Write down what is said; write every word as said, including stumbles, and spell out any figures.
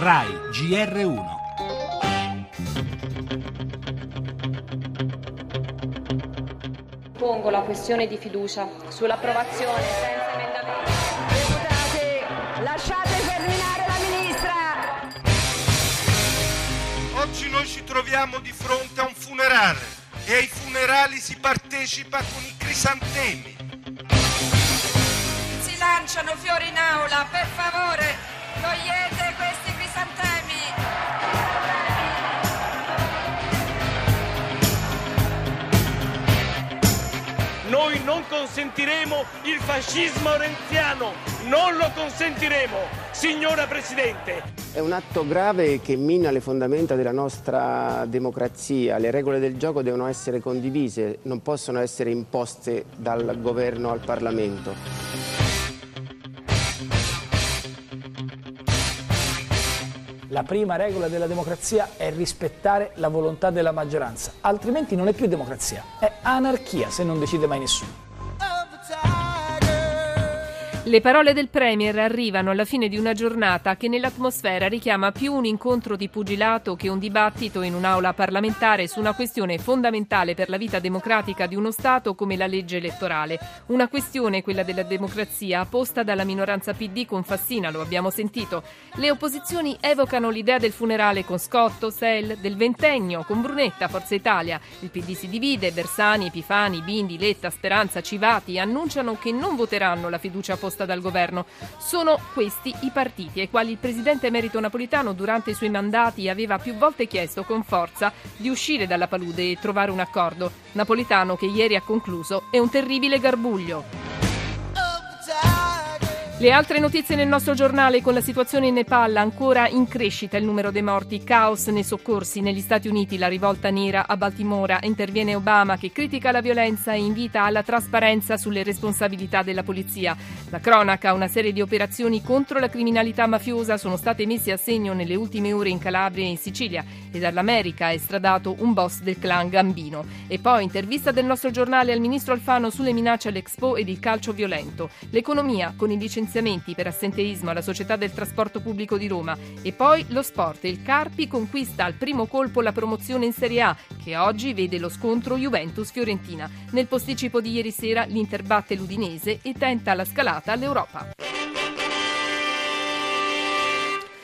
Rai G R uno. Pongo la questione di fiducia sull'approvazione senza emendamenti. Deputati, lasciate terminare la ministra. Oggi noi ci troviamo di fronte a un funerale e ai funerali si partecipa con i crisantemi. Si lanciano fiori in aula, per favore, togliete questi crisantemi. Noi non consentiremo il fascismo renziano, non lo consentiremo, signora Presidente. È un atto grave che mina le fondamenta della nostra democrazia. Le regole del gioco devono essere condivise, non possono essere imposte dal governo al Parlamento. La prima regola della democrazia è rispettare la volontà della maggioranza, altrimenti non è più democrazia, è anarchia se non decide mai nessuno. Le parole del Premier arrivano alla fine di una giornata che nell'atmosfera richiama più un incontro di pugilato che un dibattito in un'aula parlamentare su una questione fondamentale per la vita democratica di uno Stato come la legge elettorale. Una questione, quella della democrazia, posta dalla minoranza P D con Fassina, lo abbiamo sentito. Le opposizioni evocano l'idea del funerale con Scotto, Sel, del ventennio, con Brunetta, Forza Italia. Il P D si divide, Bersani, Epifani, Bindi, Letta, Speranza, Civati annunciano che non voteranno la fiducia posta dal governo. Sono questi i partiti ai quali il presidente emerito Napolitano durante i suoi mandati aveva più volte chiesto con forza di uscire dalla palude e trovare un accordo. Napolitano, che ieri ha concluso, è un terribile garbuglio. Le altre notizie nel nostro giornale: con la situazione in Nepal ancora in crescita il numero dei morti, caos nei soccorsi, negli Stati Uniti la rivolta nera a Baltimora, interviene Obama che critica la violenza e invita alla trasparenza sulle responsabilità della polizia. La cronaca: una serie di operazioni contro la criminalità mafiosa sono state messe a segno nelle ultime ore in Calabria e in Sicilia, e dall'America è stradato un boss del clan Gambino. E poi intervista del nostro giornale al ministro Alfano sulle minacce all'Expo ed il calcio violento, l'economia con i licenziamenti per assenteismo alla società del trasporto pubblico di Roma, e poi lo sport: il Carpi conquista al primo colpo la promozione in Serie A, che oggi vede lo scontro Juventus-Fiorentina. Nel posticipo di ieri sera l'Inter batte l'Udinese e tenta la scalata all'Europa.